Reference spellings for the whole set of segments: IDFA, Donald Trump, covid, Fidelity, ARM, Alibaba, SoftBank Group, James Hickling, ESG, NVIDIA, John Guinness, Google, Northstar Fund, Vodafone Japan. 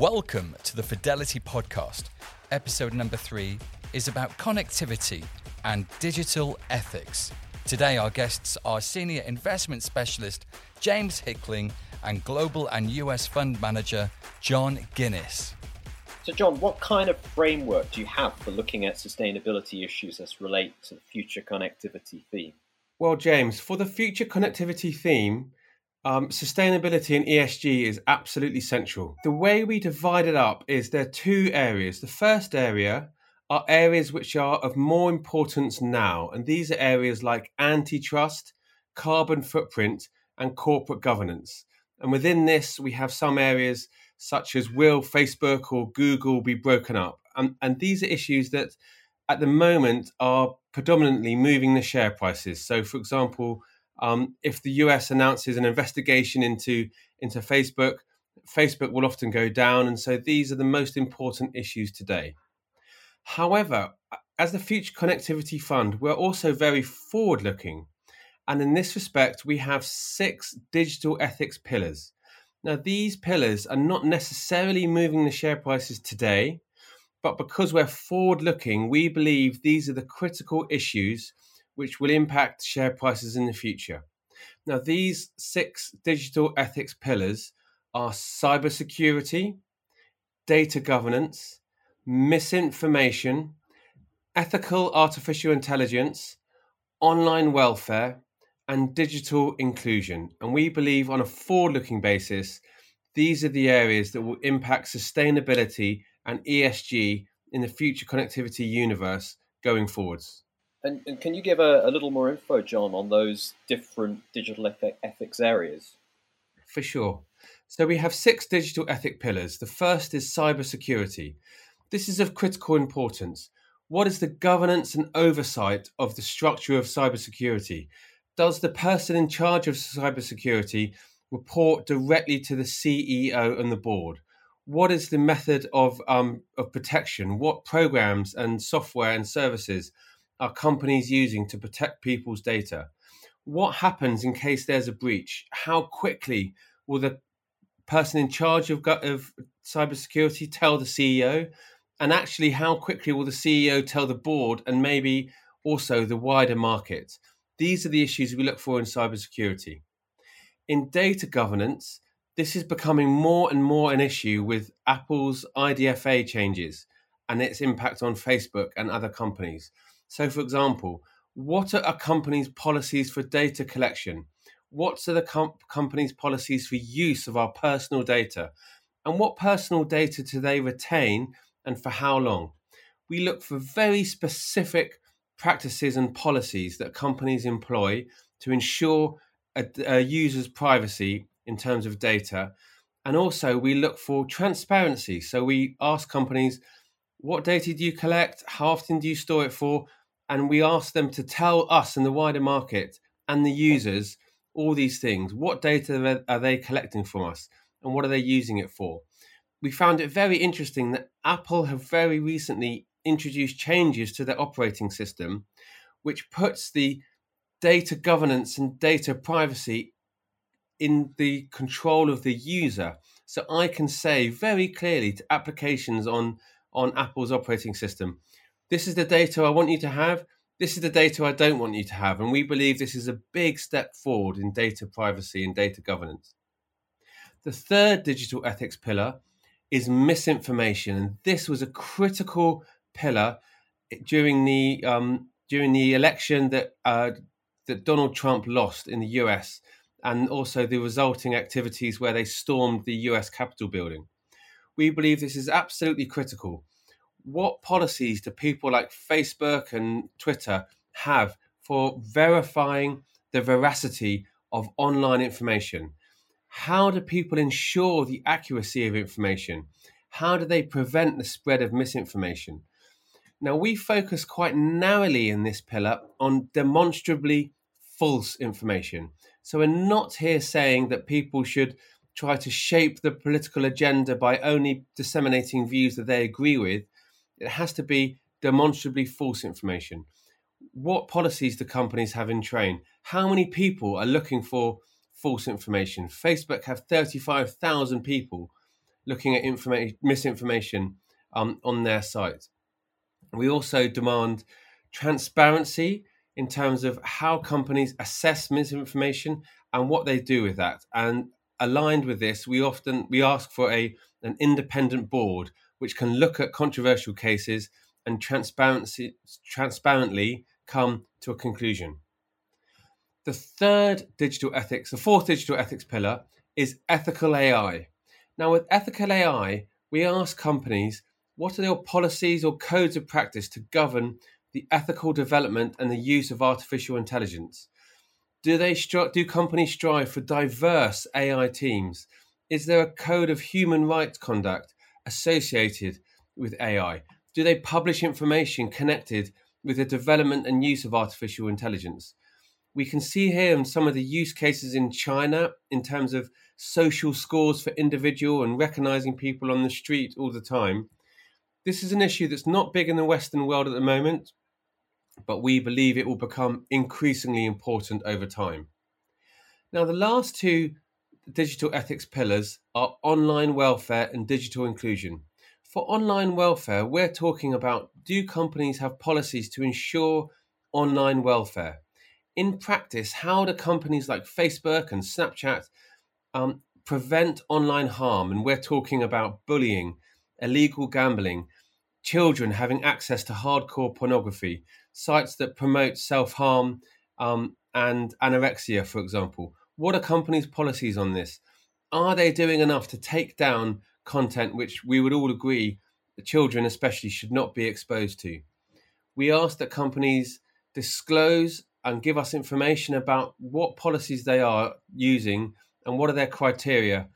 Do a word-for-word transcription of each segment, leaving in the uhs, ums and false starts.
Welcome to the Fidelity Podcast. Episode number three is about connectivity and digital ethics. Today, our guests are Senior Investment Specialist James Hickling and Global and U S Fund Manager John Guinness. So, John, what kind of framework do you have for looking at sustainability issues as relate to the future connectivity theme? Well, James, for the future connectivity theme, um, sustainability and E S G is absolutely central. The way we divide it up is there are two areas. The first area are areas which are of more importance now, and these are areas like antitrust, carbon footprint, and corporate governance. And within this, we have some areas such as will Facebook or Google be broken up? And, and these are issues that at the moment are predominantly moving the share prices. So, for example, um, if the U S announces an investigation into, into Facebook, Facebook will often go down. And so these are the most important issues today. However, as the Future Connectivity Fund, we're also very forward-looking. And in this respect, we have six digital ethics pillars. Now, these pillars are not necessarily moving the share prices today, but because we're forward-looking, we believe these are the critical issues which will impact share prices in the future. Now, these six digital ethics pillars are cybersecurity, data governance, misinformation, ethical artificial intelligence, online welfare, and digital inclusion. And we believe on a forward-looking basis, these are the areas that will impact sustainability and E S G in the future connectivity universe going forwards. And, and can you give a, a little more info, John, on those different digital ethics areas? For sure. So we have six digital ethic pillars. The first is cybersecurity. This is of critical importance. What is the governance and oversight of the structure of cybersecurity? Does the person in charge of cybersecurity report directly to the C E O and the board? What is the method of um, of protection? What programs and software and services are companies using to protect people's data? What happens in case there's a breach? How quickly will the person in charge of, of cybersecurity tell the C E O? And actually, how quickly will the C E O tell the board and maybe also the wider market? These are the issues we look for in cybersecurity. In data governance, this is becoming more and more an issue with Apple's I D F A changes and its impact on Facebook and other companies. So, for example, what are a company's policies for data collection? What are the com- company's policies for use of our personal data? And what personal data do they retain and for how long? We look for very specific practices and policies that companies employ to ensure a, a user's privacy in terms of data. And also we look for transparency. So we ask companies, what data do you collect? How often do you store it for? And we ask them to tell us and the wider market and the users all these things. What data are they collecting from us? And what are they using it for? We found it very interesting that Apple have very recently introduced changes to their operating system, which puts the data governance and data privacy in the control of the user. So I can say very clearly to applications on, on Apple's operating system, this is the data I want you to have, this is the data I don't want you to have. And we believe this is a big step forward in data privacy and data governance. The third digital ethics pillar is misinformation. And this was a critical pillar during the um, during the election that uh, that Donald Trump lost in the U S, and also the resulting activities where they stormed the U S Capitol building. We believe this is absolutely critical. What policies do people like Facebook and Twitter have for verifying the veracity of online information? How do people ensure the accuracy of information? How do they prevent the spread of misinformation? Now, we focus quite narrowly in this pillar on demonstrably false information. So we're not here saying that people should try to shape the political agenda by only disseminating views that they agree with. It has to be demonstrably false information. What policies do companies have in train? How many people are looking for false information? Facebook have thirty-five thousand people. looking at informa- misinformation um, on their site. We also demand transparency in terms of how companies assess misinformation and what they do with that. And aligned with this, we often we ask for a an independent board which can look at controversial cases and transparency transparently come to a conclusion. The third digital ethics, the fourth digital ethics pillar is ethical A I. Now, with ethical A I, we ask companies, what are your policies or codes of practice to govern the ethical development and the use of artificial intelligence? Do they stri- do companies strive for diverse A I teams? Is there a code of human rights conduct associated with A I? Do they publish information connected with the development and use of artificial intelligence? We can see here in some of the use cases in China in terms of social scores for individual and recognizing people on the street all the time. This is an issue that's not big in the Western world at the moment, but we believe it will become increasingly important over time. Now, the last two digital ethics pillars are online welfare and digital inclusion. For online welfare, we're talking about, do companies have policies to ensure online welfare? In practice, how do companies like Facebook and Snapchat um, prevent online harm? And we're talking about bullying, illegal gambling, children having access to hardcore pornography, sites that promote self-harm um, and anorexia, for example. What are companies' policies on this? Are they doing enough to take down content which we would all agree that children especially should not be exposed to? We ask that companies disclose and give us information about what policies they are using and what are their criteria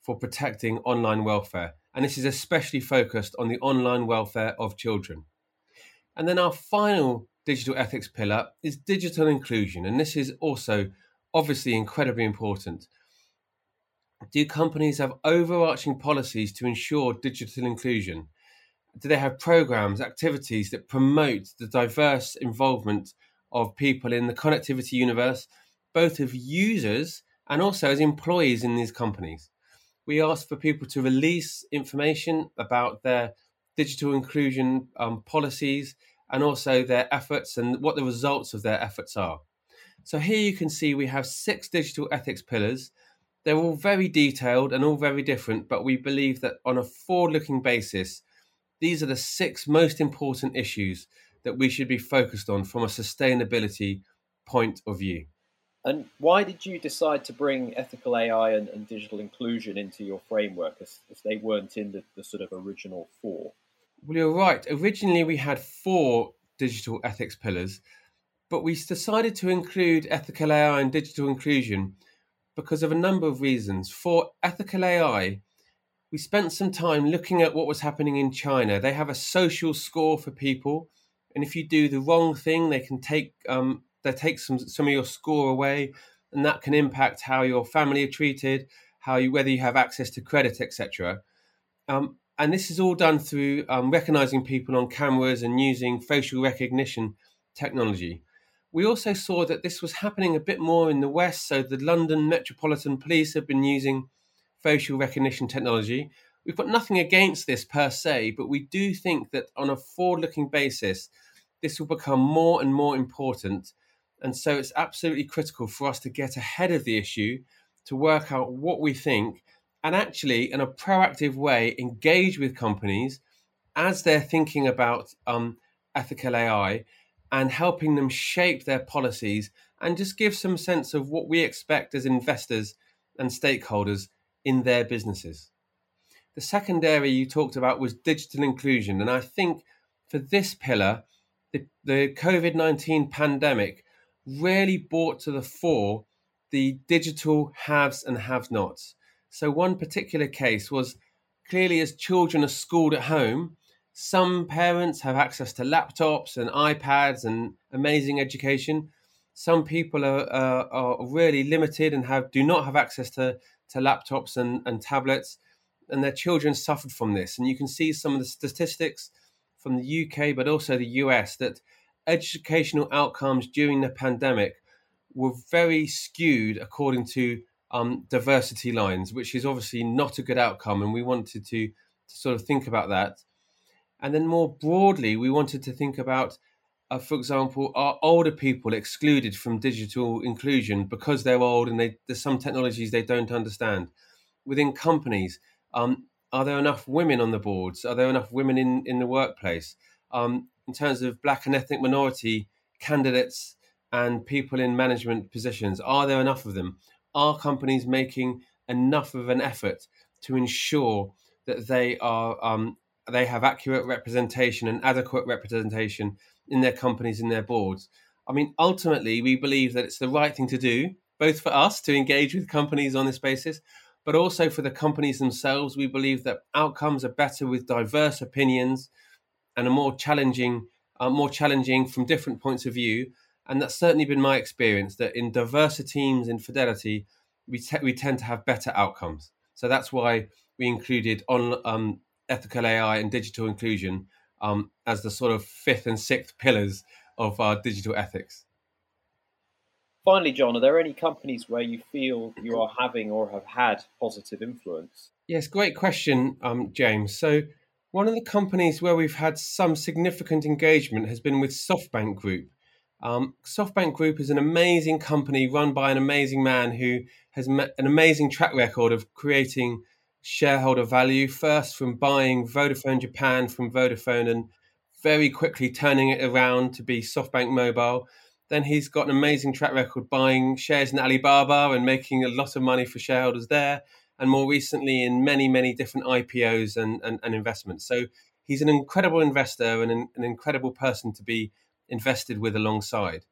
for protecting online welfare. And this is especially focused on the online welfare of children. And then our final digital ethics pillar is digital inclusion. And this is also obviously incredibly important. Do companies have overarching policies to ensure digital inclusion? Do they have programs, activities that promote the diverse involvement of people in the connectivity universe, both of users and also as employees in these companies? We ask for people to release information about their digital inclusion um, policies and also their efforts and what the results of their efforts are. So here you can see we have six digital ethics pillars. They're all very detailed and all very different, but we believe that on a forward-looking basis, these are the six most important issues that we should be focused on from a sustainability point of view. And why did you decide to bring ethical A I and, and digital inclusion into your framework if, if they weren't in the, the sort of original four? Well, you're right. Originally, we had four digital ethics pillars, but we decided to include ethical A I and digital inclusion because of a number of reasons. For ethical A I, we spent some time looking at what was happening in China. They have a social score for people, and if you do the wrong thing, they can take... Um, They take some, some of your score away, and that can impact how your family are treated, how you whether you have access to credit, et cetera. Um, and this is all done through um, recognizing people on cameras and using facial recognition technology. We also saw that this was happening a bit more in the West, so the London Metropolitan Police have been using facial recognition technology. We've got nothing against this per se, but we do think that on a forward-looking basis, this will become more and more important. And so it's absolutely critical for us to get ahead of the issue, to work out what we think, and actually in a proactive way, engage with companies as they're thinking about um, ethical A I and helping them shape their policies and just give some sense of what we expect as investors and stakeholders in their businesses. The second area you talked about was digital inclusion. And I think for this pillar, the, the covid nineteen pandemic really brought to the fore the digital haves and have-nots. So one particular case was clearly as children are schooled at home, some parents have access to laptops and iPads and amazing education. Some people are uh, are really limited and have do not have access to, to laptops and, and tablets, and their children suffered from this. And you can see some of the statistics from the U K, but also the U S, that educational outcomes during the pandemic were very skewed according to um, diversity lines, which is obviously not a good outcome. And we wanted to, to sort of think about that. And then more broadly, we wanted to think about, uh, for example, are older people excluded from digital inclusion because they're old and they, there's some technologies they don't understand? Within companies, um, are there enough women on the boards? Are there enough women in, in the workplace? Um, in terms of black and ethnic minority candidates and people in management positions, are there enough of them? Are companies making enough of an effort to ensure that they are um, they have accurate representation and adequate representation in their companies, in their boards? I mean, ultimately, we believe that it's the right thing to do, both for us to engage with companies on this basis, but also for the companies themselves. We believe that outcomes are better with diverse opinions and a more challenging, uh, more challenging from different points of view. And that's certainly been my experience, that in diverse teams in Fidelity, we te- we tend to have better outcomes. So that's why we included on um, ethical A I and digital inclusion um, as the sort of fifth and sixth pillars of our digital ethics. Finally, John, are there any companies where you feel you are having or have had positive influence? Yes, great question, um, James. So one of the companies where we've had some significant engagement has been with SoftBank Group. Um, SoftBank Group is an amazing company run by an amazing man who has an amazing track record of creating shareholder value, first from buying Vodafone Japan from Vodafone and very quickly turning it around to be SoftBank Mobile. Then he's got an amazing track record buying shares in Alibaba and making a lot of money for shareholders there. And more recently in many, many different I P Os and, and, and investments. So he's an incredible investor and an, an incredible person to be invested with alongside.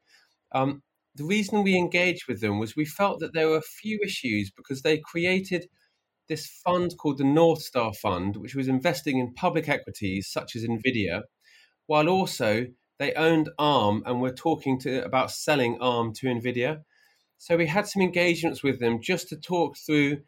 Um, the reason we engaged with them was we felt that there were a few issues because they created this fund called the Northstar Fund, which was investing in public equities such as NVIDIA, while also they owned ARM and were talking to about selling ARM to NVIDIA. So we had some engagements with them just to talk through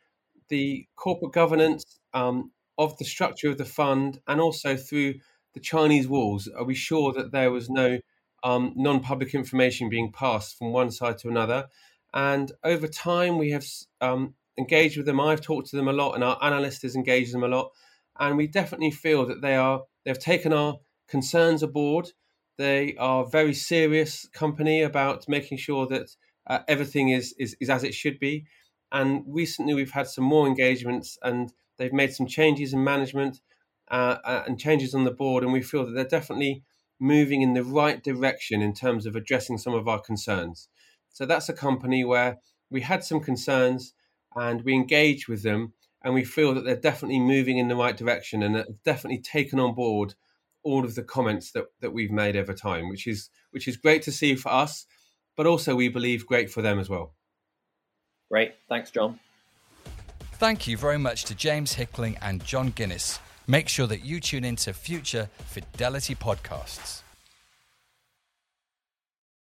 the corporate governance um, of the structure of the fund, and also through the Chinese walls. Are we sure that there was no um, non-public information being passed from one side to another? And over time, we have um, engaged with them. I've talked to them a lot, and our analyst has engaged them a lot. And we definitely feel that they are they've taken our concerns aboard. They are a very serious company about making sure that uh, everything is, is is as it should be. And recently we've had some more engagements and they've made some changes in management uh, and changes on the board. And we feel that they're definitely moving in the right direction in terms of addressing some of our concerns. So that's a company where we had some concerns and we engaged with them, and we feel that they're definitely moving in the right direction and have definitely taken on board all of the comments that, that we've made over time, which is which is great to see for us, but also we believe great for them as well. Great. Thanks, John. Thank you very much to James Hickling and John Guinness. Make sure that you tune into future Fidelity podcasts.